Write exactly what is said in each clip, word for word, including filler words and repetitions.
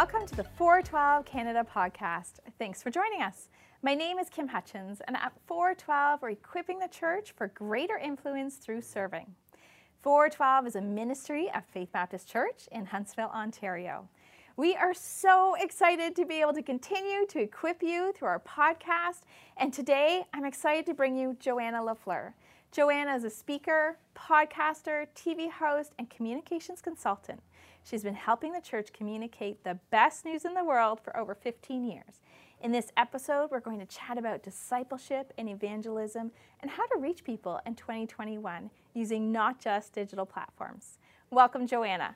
welcome to the four twelve Canada podcast. Thanks for joining us. My name is Kim Hutchins, and at four twelve, we're equipping the church for greater influence through serving. four twelve is a ministry of Faith Baptist Church in Huntsville, Ontario. We are so excited to be able to continue to equip you through our podcast, and today I'm excited to bring you Joanna LaFleur. Joanna is a speaker, podcaster, T V host, and communications consultant. She's been helping the church communicate the best news in the world for over fifteen years. In this episode, we're going to chat about discipleship and evangelism and how to reach people in twenty twenty-one using not just digital platforms. Welcome, Joanna.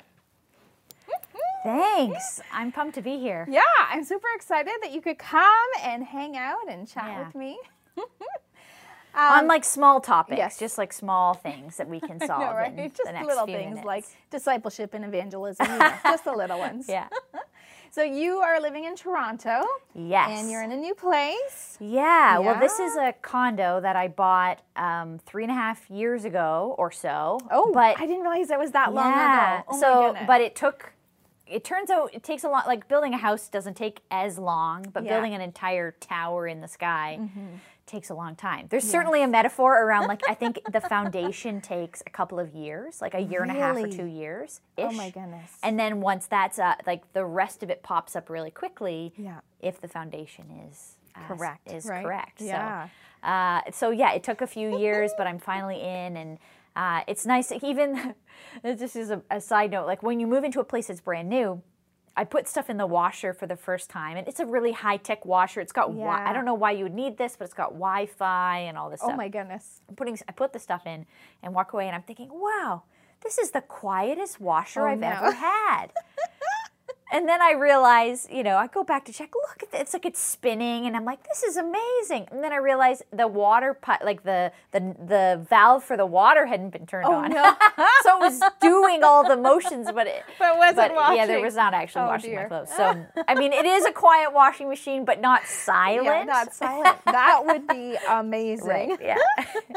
Thanks. I'm pumped to be here. Yeah, I'm super excited that you could come and hang out and chat yeah. with me. Um, on like small topics, yes. just like small things that we can solve know, right? in just the next little few things minutes. Like discipleship and evangelism, you know, just the little ones. Yeah. So you are living in Toronto. Yes. And you're in a new place. Yeah. yeah. Well, this is a condo that I bought um, three and a half years ago or so. Oh, but I didn't realize it was that long yeah. ago. Oh so, my goodness. But it took. It turns out it takes a lot. Like building a house doesn't take as long, but yeah. building an entire tower in the sky. Mm-hmm. Takes a long time. There's yes. certainly a metaphor around, like, I think the foundation takes a couple of years, like a year really? and a half or two years. Oh my goodness. And then once that's, uh, like, the rest of it pops up really quickly yeah. if the foundation is uh, correct. Is right? correct. Yeah. So, uh, so, yeah, it took a few years, but I'm finally in, and uh, it's nice, even, this is a, a side note, like, when you move into a place that's brand new, I put stuff in the washer for the first time, and it's a really high-tech washer. It's got, yeah. wi- I don't know why you would need this, but it's got Wi-Fi and all this oh stuff. Oh, my goodness. I'm putting, I put the stuff in and walk away, and I'm thinking, wow, this is the quietest washer oh, I've no. ever had. And then I realize, you know, I go back to check, look, at this. It's like it's spinning, and I'm like, this is amazing. And then I realize the water, pu- like the, the the valve for the water hadn't been turned oh, on. No. So it was doing all the motions, but it but wasn't but, washing. Yeah, there was not actually oh, washing dear. my clothes. So, I mean, it is a quiet washing machine, but not silent. Yeah, not silent. That would be amazing. Right, yeah.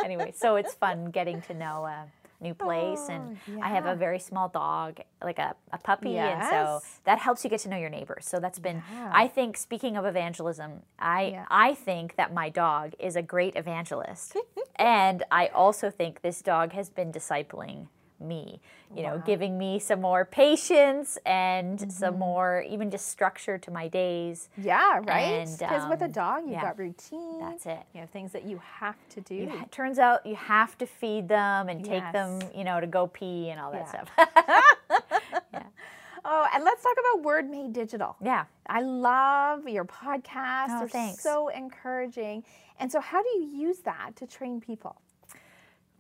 Anyway, so it's fun getting to know uh new place, oh, and yeah. I have a very small dog, like a, a puppy, yes. and so that helps you get to know your neighbors. So that's been, yeah. I think, speaking of evangelism, I yeah. I think that my dog is a great evangelist, and I also think this dog has been discipling me, you wow. know, giving me some more patience and mm-hmm. some more, even just structure to my days. Yeah, right? Because um, with a dog, you've yeah. got routine. That's it. You have things that you have to do. You, it turns out you have to feed them and take yes. them, you know, to go pee and all that yeah. stuff. yeah. Oh, and let's talk about Word Made Digital. Yeah. I love your podcast. Oh, They're thanks. so encouraging. And so how do you use that to train people?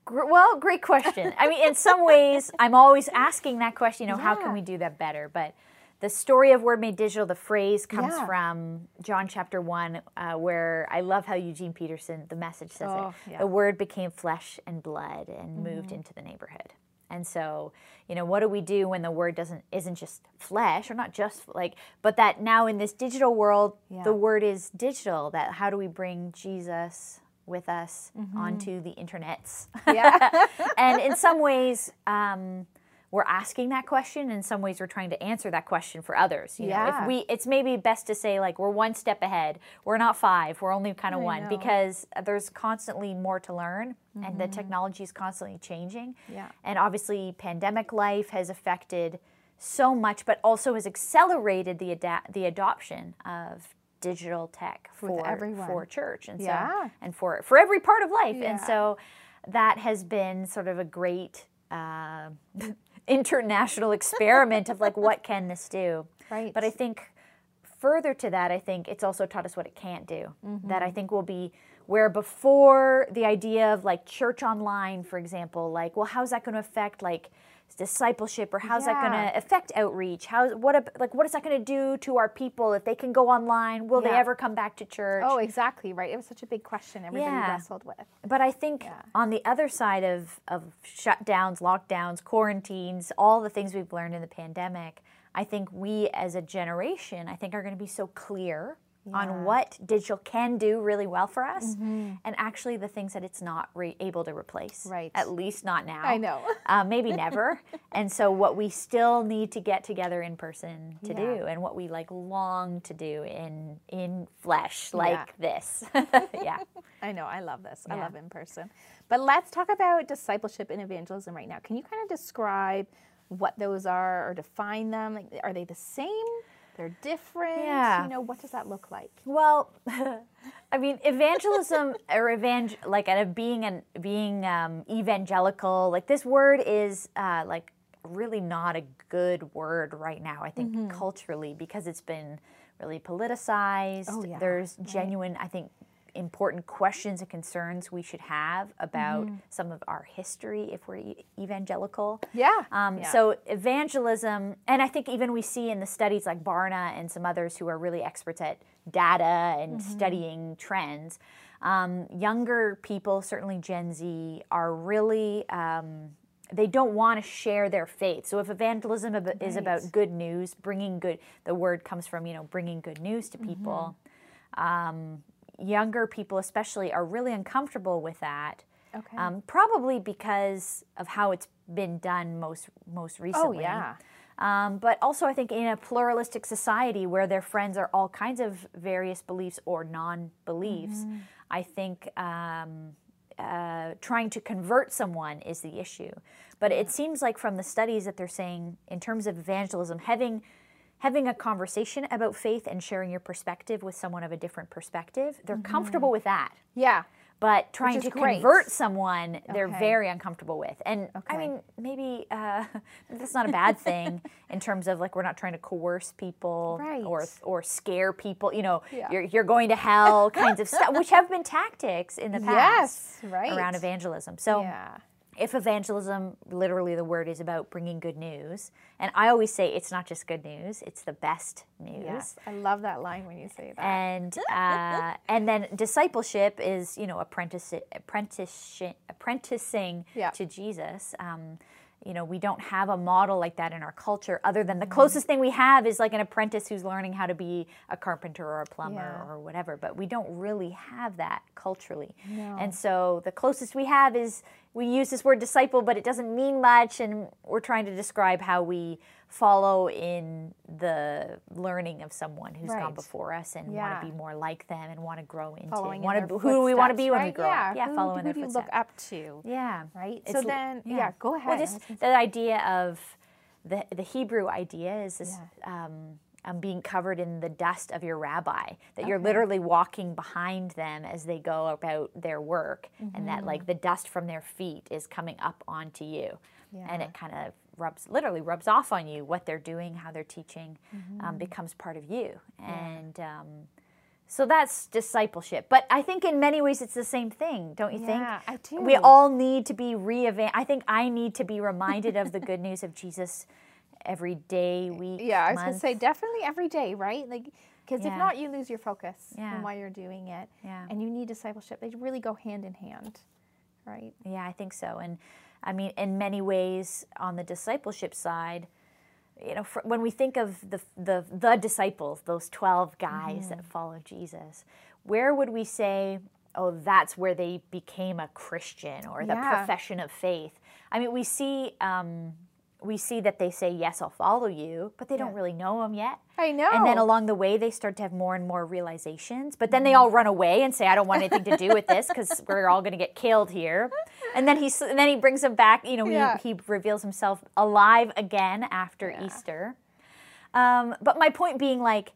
Well, great question. I mean, in some ways, I'm always asking that question, you know, yeah. how can we do that better? But the story of Word Made Digital, the phrase comes yeah. from John chapter one, uh, where I love how Eugene Peterson, the message says oh, it. Yeah. The word became flesh and blood and mm-hmm. moved into the neighborhood. And so, you know, what do we do when the word doesn't isn't just flesh, or not just like, but that now in this digital world, yeah. the word is digital, that how do we bring Jesus with us mm-hmm. onto the internets. Yeah. And in some ways, um, we're asking that question. In some ways, we're trying to answer that question for others. You yeah. know, if we, it's maybe best to say, like, we're one step ahead. We're not five. We're only kind of I one know. because there's constantly more to learn, mm-hmm. and the technology is constantly changing. Yeah. And obviously, pandemic life has affected so much, but also has accelerated the adapt the adoption of digital tech for everyone. for church and yeah. so and for for every part of life yeah. and so that has been sort of a great uh, international experiment of like what can this do, right? But I think further to that, I think it's also taught us what it can't do, mm-hmm. that I think will be where before the idea of like church online, for example, like, well, how's that going to affect like discipleship, or how's yeah. that going to affect outreach? How what like what is that going to do to our people if they can go online? Will yeah. they ever come back to church? Oh, exactly, right. It was such a big question everybody yeah. wrestled with. But I think yeah. on the other side of of shutdowns, lockdowns, quarantines, all the things we've learned in the pandemic, I think we as a generation, I think are going to be so clear yeah. on what digital can do really well for us, mm-hmm. and actually the things that it's not re- able to replace. Right. At least not now. I know. Uh, maybe never. And so what we still need to get together in person to yeah. do, and what we like long to do in in flesh like yeah. this. Yeah. I know. I love this. Yeah. I love in person. But let's talk about discipleship and evangelism right now. Can you kind of describe what those are or define them? Like, are they the same? They're different? Yeah. You know, what does that look like? Well, I mean, evangelism or evangel like a, being an being um, evangelical, like this word is uh, like really not a good word right now, I think, mm-hmm. culturally, because it's been really politicized. Oh, yeah. There's genuine, right. I think, important questions and concerns we should have about mm-hmm. some of our history if we're e- evangelical. Yeah. Um, yeah. So evangelism, and I think even we see in the studies like Barna and some others who are really experts at data and mm-hmm. studying trends, um, younger people, certainly Gen Z, are really... Um, they don't want to share their faith. So if evangelism ab- right. is about good news, bringing good... The word comes from, you know, bringing good news to people. Mm-hmm. Um, younger people especially are really uncomfortable with that. Okay. Um, probably because of how it's been done most most recently. Oh, yeah. Um, but also I think in a pluralistic society where their friends are all kinds of various beliefs or non-beliefs, mm-hmm. I think... Um, Uh, trying to convert someone is the issue. But yeah. it seems like from the studies that they're saying, in terms of evangelism, having having a conversation about faith and sharing your perspective with someone of a different perspective, they're mm-hmm. comfortable with that. Yeah. But trying to great. convert someone, okay. they're very uncomfortable with. And okay. I mean, maybe uh, that's not a bad thing in terms of like we're not trying to coerce people right. or or scare people. You know, yeah. you're you're going to hell kinds of stuff, which have been tactics in the past yes, right. around evangelism. So yeah. if evangelism, literally the word is about bringing good news, and I always say it's not just good news, it's the best news. Yes, I love that line when you say that. And uh, and then discipleship is, you know, apprentice, apprentice, apprenticing yeah. to Jesus. Um, you know, we don't have a model like that in our culture other than the closest mm-hmm. thing we have is like an apprentice who's learning how to be a carpenter or a plumber yeah. or whatever, but we don't really have that culturally. No. And so the closest we have is we use this word disciple, but it doesn't mean much, and we're trying to describe how we follow in the learning of someone who's right. gone before us and yeah. want to be more like them and want to grow into Following want in to, who do we want to be when right? we grow yeah. up. Yeah, who, follow who in their footsteps. Who do you look up to? Yeah. Right? So it's, then, yeah. yeah, go ahead. Well, just that idea of the, the Hebrew idea is this... Yeah. Um, Um, being covered in the dust of your rabbi, that okay. you're literally walking behind them as they go about their work, mm-hmm. and that like the dust from their feet is coming up onto you, yeah. and it kind of rubs, literally rubs off on you what they're doing, how they're teaching, mm-hmm. um, becomes part of you, yeah. and um, so that's discipleship. But I think in many ways it's the same thing, don't you yeah, think? Yeah, I do. We all need to be re-evan- I think I need to be reminded of the good news of Jesus. Every day, week, yeah, I was month. gonna say definitely every day, right? Like, because yeah. if not, you lose your focus yeah. on why you're doing it, yeah. and you need discipleship. They really go hand in hand, right? Yeah, I think so. And I mean, in many ways, on the discipleship side, you know, for, when we think of the the the disciples, those twelve guys mm. that follow Jesus, where would we say, oh, that's where they became a Christian or the yeah. profession of faith? I mean, we see. Um, We see that they say, yes, I'll follow you, but they yeah. don't really know him yet. I know. And then along the way, they start to have more and more realizations. But then they all run away and say, I don't want anything to do with this because we're all going to get killed here. And then he and then he brings them back. You know, yeah. he, he reveals himself alive again after yeah. Easter. Um, but my point being, like,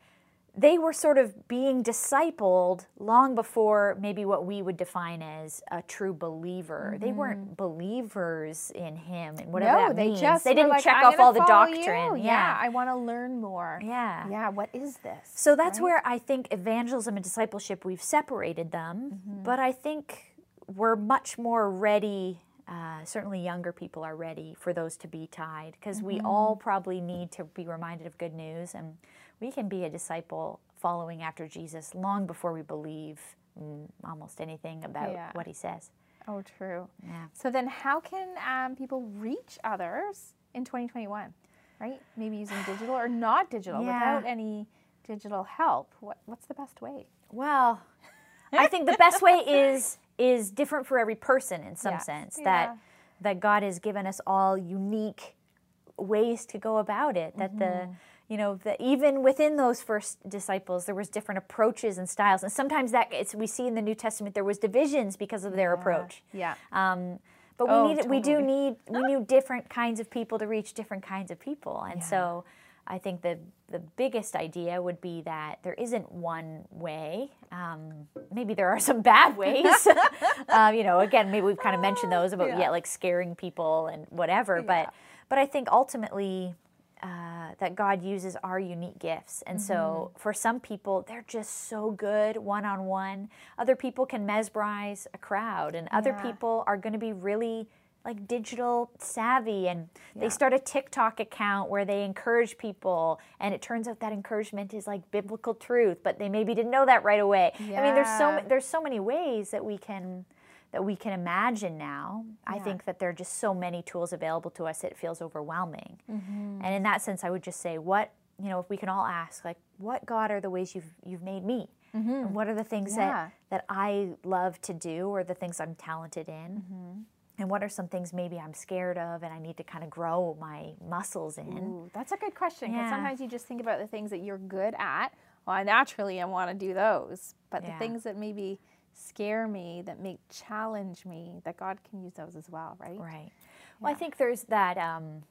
they were sort of being discipled long before maybe what we would define as a true believer. Mm-hmm. They weren't believers in him and whatever no, that they means. Just they didn't like, check I'm off all the doctrine. Yeah. yeah, I want to learn more. Yeah. Yeah, what is this? So that's right? where I think evangelism and discipleship, we've separated them. Mm-hmm. But I think we're much more ready, uh, certainly younger people are ready for those to be tied because mm-hmm. we all probably need to be reminded of good news and we can be a disciple following after Jesus long before we believe mm, almost anything about yeah. what he says. Oh, true. Yeah. So then how can um, people reach others in twenty twenty-one, right? Maybe using digital or not digital yeah. without any digital help, what, what's the best way? Well, I think the best way is is different for every person in some yeah. sense. That yeah. that God has given us all unique ways to go about it. That mm-hmm. the you know the, even within those first disciples, there was different approaches and styles. And sometimes that it's, we see in the New Testament there was divisions because of their yeah. approach. Yeah. Um, but oh, we need totally. we do need we need different kinds of people to reach different kinds of people. And yeah. so I think the the biggest idea would be that there isn't one way. Um, maybe there are some bad ways. uh, you know, again, maybe we've kind of mentioned those about yeah, yeah like scaring people and whatever. Yeah. But but I think ultimately uh, that God uses our unique gifts, and mm-hmm. so for some people they're just so good one on one. Other people can mesmerize a crowd, and other yeah. people are going to be really like digital savvy, and yeah. they start a TikTok account where they encourage people, and it turns out that encouragement is like biblical truth, but they maybe didn't know that right away. Yeah. I mean, there's so there's so many ways that we can that we can imagine now. Yeah. I think that there are just so many tools available to us, it feels overwhelming. Mm-hmm. And in that sense, I would just say, what you know, if we can all ask, like, what God are the ways you've you've made me? Mm-hmm. And what are the things yeah. that that I love to do, or the things I'm talented in? Mm-hmm. And what are some things maybe I'm scared of and I need to kind of grow my muscles in? Ooh, that's a good question, because yeah. sometimes you just think about the things that you're good at. Well, I naturally I want to do those. But yeah. the things that maybe scare me, that make challenge me, that God can use those as well, right? Right. Yeah. Well, I think there's that, um,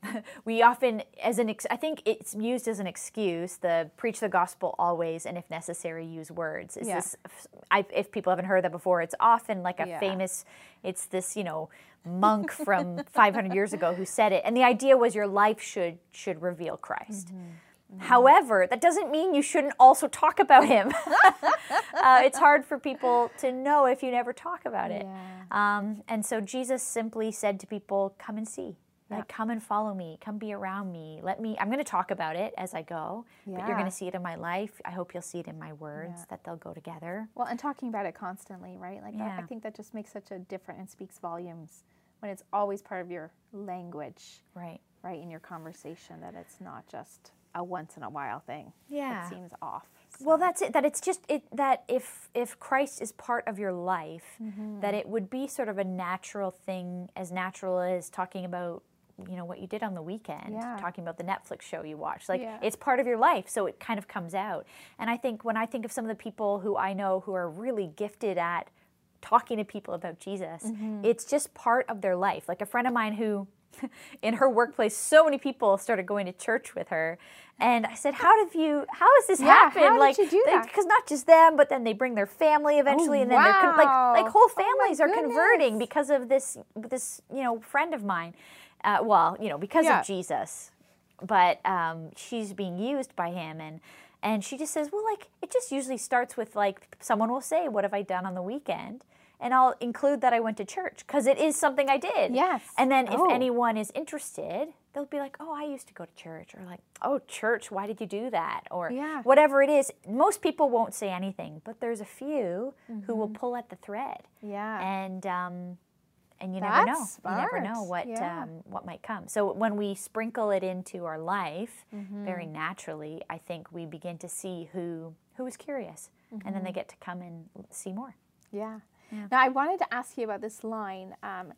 we often, as an, ex- I think it's used as an excuse, the preach the gospel always and if necessary use words. Is yeah. this, I, if people haven't heard that before, it's often like a yeah. famous, it's this, you know, monk from five hundred years ago who said it. And the idea was your life should should reveal Christ. Mm-hmm. Mm-hmm. However, that doesn't mean you shouldn't also talk about him. uh, it's hard for people to know if you never talk about it. Yeah. Um, and so Jesus simply said to people, come and see. Yeah. Like, come and follow me. Come be around me. Let me, I'm going to talk about it as I go. Yeah. But you're going to see it in my life. I hope you'll see it in my words, yeah. that they'll go together. Well, and talking about it constantly, right? Like, yeah. I, I think that just makes such a difference and speaks volumes when it's always part of your language. Right. Right, in your conversation, that it's not just a once in a while thing. Yeah. It seems off. So. Well, that's it, that it's just it that if if Christ is part of your life, mm-hmm. that it would be sort of a natural thing, as natural as talking about, you know, what you did on the weekend, yeah. talking about the Netflix show you watched. Like, yeah. it's part of your life, so it kind of comes out. And I think when I think of some of the people who I know who are really gifted at talking to people about Jesus, mm-hmm. it's just part of their life. Like a friend of mine who, in her workplace, so many people started going to church with her, and I said, "How did you? How has this yeah, happened? How like, did you do they, that? Because not just them, but then they bring their family eventually, oh, and then wow. they're con- like, like whole families oh, are goodness. converting because of this, this you know, friend of mine. Uh, well, you know, because yeah. of Jesus, but um, she's being used by him, and." And she just says, well, like, it just usually starts with, like, someone will say, what have I done on the weekend? And I'll include that I went to church, because it is something I did. Yes. And then oh. if anyone is interested, they'll be like, oh, I used to go to church. Or like, oh, church, why did you do that? Or yeah. whatever it is. Most people won't say anything, but there's a few mm-hmm. who will pull at the thread. Yeah. And um, and you That's never know. Smart. You never know what yeah. um, what might come. So when we sprinkle it into our life mm-hmm. very naturally, I think we begin to see who who is curious, mm-hmm. and then they get to come and see more. Yeah. Yeah. Now, I wanted to ask you about this line. Um,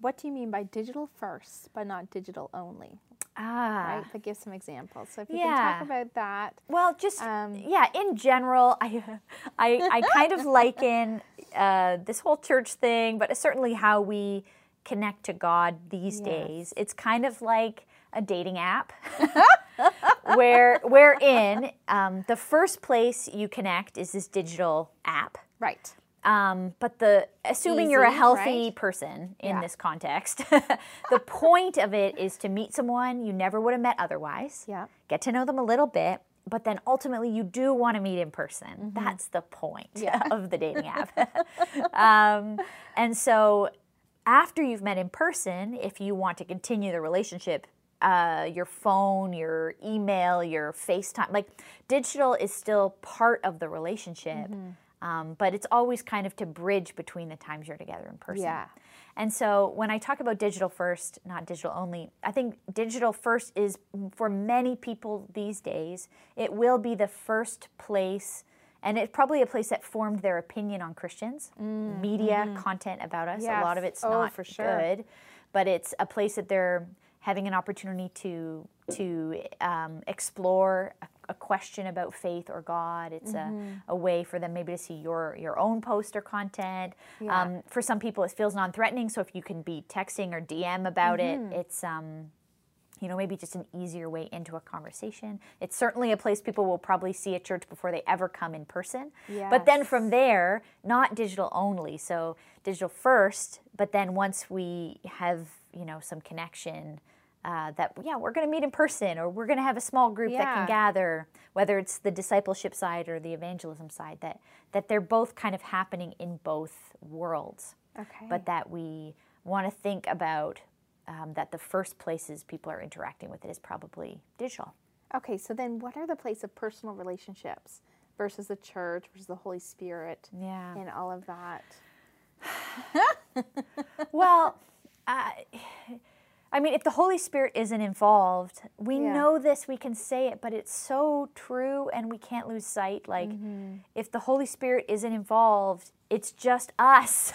what do you mean by digital first, but not digital only? Ah. Right? But give some examples. So if you yeah. can talk about that. Well, just, um, yeah, in general, I I, I kind of liken uh, this whole church thing, but certainly how we connect to God these yes. days. It's kind of like a dating app where wherein um, the first place you connect is this digital app. Right. Um, but the assuming Easy, you're a healthy right? person in yeah. this context, the point of it is to meet someone you never would have met otherwise, yeah. get to know them a little bit, but then ultimately you do want to meet in person. Mm-hmm. That's the point yeah. of the dating app. um, and so after you've met in person, if you want to continue the relationship, uh, your phone, your email, your FaceTime, like digital is still part of the relationship. Mm-hmm. Um, but it's always kind of to bridge between the times you're together in person. Yeah. And so when I talk about digital first, not digital only, I think digital first is, for many people these days, it will be the first place, and it's probably a place that formed their opinion on Christians, mm. media, mm. content about us. Yes. A lot of it's oh, not for sure. good, but it's a place that they're having an opportunity to to um, explore a, a question about faith or God. It's mm-hmm. a, a way for them maybe to see your, your own post or content. Yeah. Um, for some people, it feels non-threatening, so if you can be texting or D M about mm-hmm. it, it's... Um, you know, maybe just an easier way into a conversation. It's certainly a place people will probably see at church before they ever come in person. Yes. But then from there, not digital only, so digital first, but then once we have, you know, some connection uh, that, yeah, we're going to meet in person or we're going to have a small group yeah. that can gather, whether it's the discipleship side or the evangelism side, that, that they're both kind of happening in both worlds. Okay. But that we want to think about Um, that the first places people are interacting with it is probably digital. Okay, so then what are the place of personal relationships versus the church, versus the Holy Spirit, yeah. and all of that? Well, uh, I mean, if the Holy Spirit isn't involved, we yeah. know this, we can say it, but it's so true and we can't lose sight. Like, mm-hmm. if the Holy Spirit isn't involved, it's just us.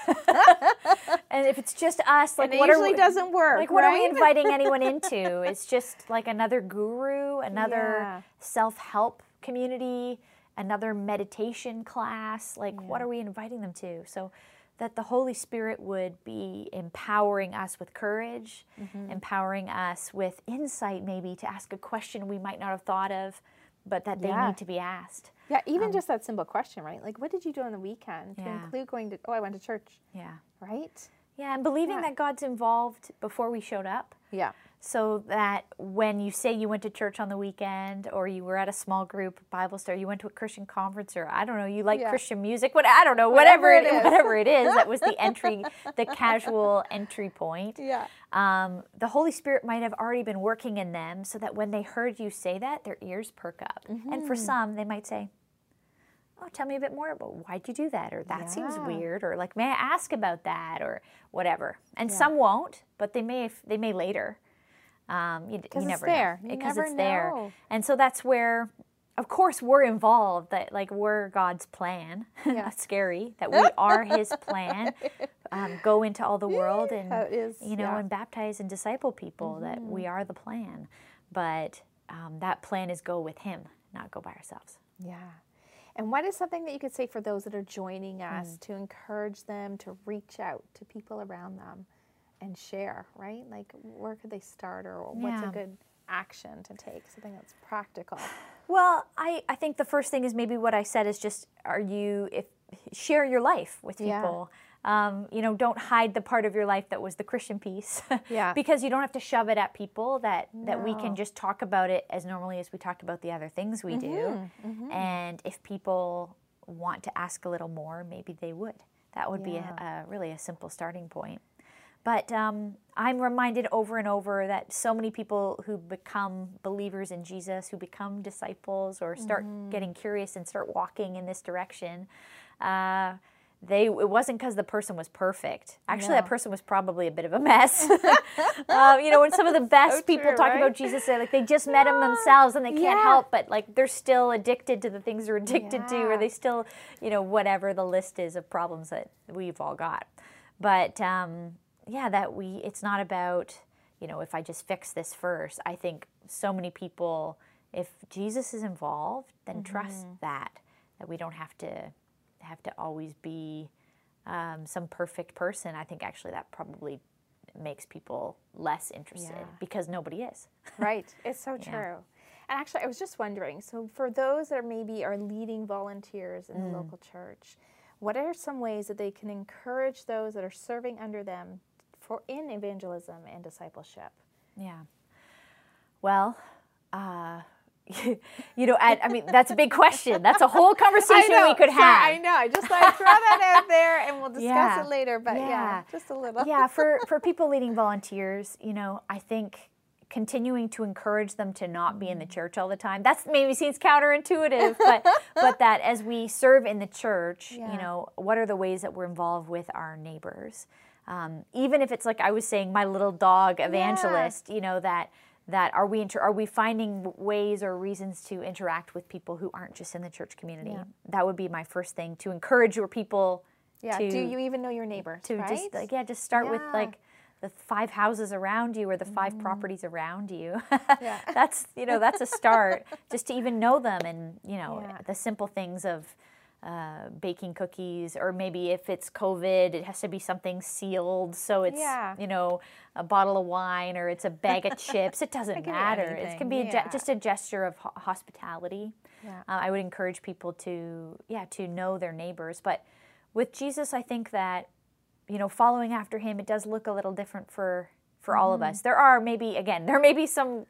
And if it's just us, like, and it what usually are we, doesn't work. Like, what right? are we inviting anyone into? It's just like another guru, another yeah. self-help community, another meditation class. Like, yeah. what are we inviting them to? So that the Holy Spirit would be empowering us with courage, mm-hmm. empowering us with insight, maybe to ask a question we might not have thought of, but that they yeah. need to be asked. Yeah, even um, just that simple question, right? Like, what did you do on the weekend? Yeah. To include going to, oh, I went to church. Yeah. Right? Yeah, and believing yeah. that God's involved before we showed up. Yeah. So that when you say you went to church on the weekend, or you were at a small group Bible study, you went to a Christian conference, or I don't know, you like yeah. Christian music, what I don't know, whatever, whatever it is, whatever it is, that was the entry, the casual entry point. Yeah. Um, the Holy Spirit might have already been working in them, so that when they heard you say that, their ears perk up, mm-hmm. and for some, they might say, "Oh, tell me a bit more about why'd you do that?" Or that yeah. seems weird, or like, may I ask about that, or whatever. And yeah. some won't, but they may, they may later. Um, you, you never there. know. Because it's know. there. And so that's where, of course, we're involved. That like we're God's plan. Yeah. That's scary. That we are His plan. Um, go into all the world and is, you know yeah. and baptize and disciple people. Mm-hmm. That we are the plan, but um, that plan is go with Him, not go by ourselves. Yeah. And what is something that you could say for those that are joining us mm. to encourage them to reach out to people around them and share, right? Like, where could they start, or what's yeah. a good action to take, something that's practical? Well, I, I think the first thing is maybe what I said is just, are you, if share your life with people. Yeah. Um, you know, don't hide the part of your life that was the Christian piece. Yeah. Because you don't have to shove it at people, that, no. that we can just talk about it as normally as we talked about the other things we mm-hmm. do. Mm-hmm. And if people want to ask a little more, maybe they would. That would yeah. be a, a, really a simple starting point. But um, I'm reminded over and over that so many people who become believers in Jesus, who become disciples or start mm-hmm. getting curious and start walking in this direction, uh, they it wasn't because the person was perfect. Actually, yeah. that person was probably a bit of a mess. um, you know, when some of the best so people true, talk right? about Jesus, they like they just met Him themselves and they can't yeah. help, but like they're still addicted to the things they're addicted yeah. to, or they still, you know, whatever the list is of problems that we've all got. But... Um, Yeah, that we, it's not about, you know, if I just fix this first. I think so many people, if Jesus is involved, then mm-hmm. trust that, that we don't have to have to always be um, some perfect person. I think actually that probably makes people less interested yeah. because nobody is. Right. It's so true. Yeah. And actually, I was just wondering, so for those that are maybe are leading volunteers in mm. the local church, what are some ways that they can encourage those that are serving under them for in evangelism and discipleship? Yeah. Well, uh, you know, I, I mean, that's a big question. That's a whole conversation know, we could so have. I know. I just thought I'd throw that out there, and we'll discuss yeah. it later. But yeah. yeah, just a little. Yeah, for for people leading volunteers, you know, I think continuing to encourage them to not be in the church all the time. That's maybe seems counterintuitive, but but that as we serve in the church, yeah. you know, what are the ways that we're involved with our neighbors? Um, even if it's like I was saying, my little dog evangelist, yeah. you know, that that are we inter- are we finding ways or reasons to interact with people who aren't just in the church community? Yeah. That would be my first thing, to encourage your people. Yeah. To, do you even know your neighbor? To right? just like, yeah, just start yeah. with like the five houses around you or the five mm. properties around you. yeah. That's you know that's a start, just to even know them, and you know yeah. the simple things of. Uh, baking cookies, or maybe if it's COVID, it has to be something sealed. So it's, yeah. you know, a bottle of wine or it's a bag of chips. It doesn't it matter. It can be yeah. a ge- just a gesture of ho- hospitality. Yeah. Uh, I would encourage people to, yeah, to know their neighbors. But with Jesus, I think that, you know, following after him, it does look a little different for, for all mm. of us. There are maybe, again, there may be some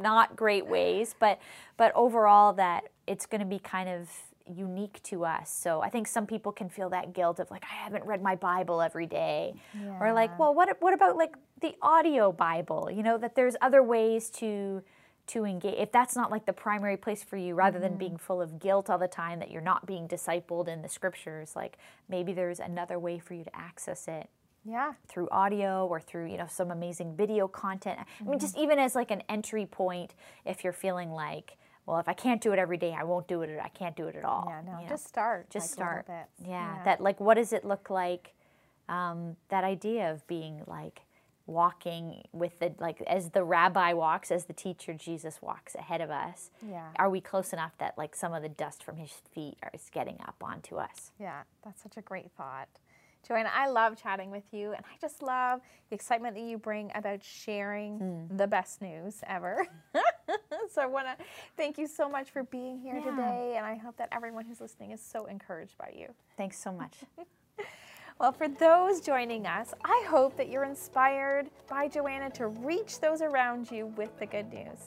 not great ways, but, but overall that it's going to be kind of unique to us. So I think some people can feel that guilt of like, I haven't read my Bible every day, yeah. or like, well, what what about like the audio Bible? You know, that there's other ways to to engage. If that's not like the primary place for you, rather mm-hmm. than being full of guilt all the time that you're not being discipled in the scriptures, like maybe there's another way for you to access it. Yeah, through audio or through, you know, some amazing video content. Mm-hmm. I mean, just even as like an entry point, if you're feeling like, well, if I can't do it every day, I won't do it. I can't do it at all. Yeah, no, you know? just start. Just like start. Yeah, yeah, that like, what does it look like? Um, that idea of being like walking with the, like as the rabbi walks, as the teacher Jesus walks ahead of us. Yeah. Are we close enough that like some of the dust from his feet is getting up onto us? Yeah, that's such a great thought. Joanna, I love chatting with you, and I just love the excitement that you bring about sharing mm. the best news ever. So I want to thank you so much for being here yeah. today, and I hope that everyone who's listening is so encouraged by you. Thanks so much. Well, for those joining us, I hope that you're inspired by Joanna to reach those around you with the good news.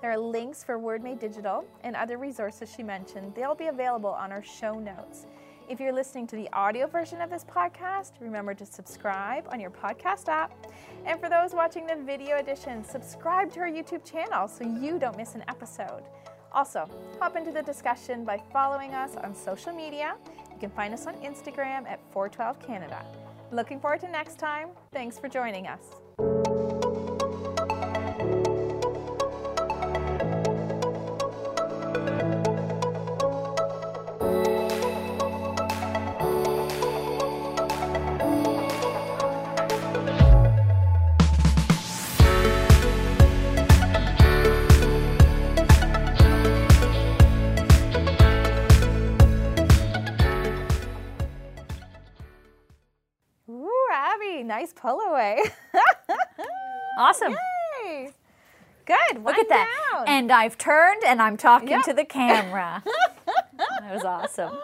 There are links for Word Made Digital and other resources she mentioned. They'll be available on our show notes. If you're listening to the audio version of this podcast, remember to subscribe on your podcast app. And for those watching the video edition, subscribe to our YouTube channel so you don't miss an episode. Also, hop into the discussion by following us on social media. You can find us on Instagram at four twelve Canada. Looking forward to next time. Thanks for joining us. Nice pull away. Awesome. Yay. Good. Look at that. Down. And I've turned and I'm talking yep. to the camera. That was awesome.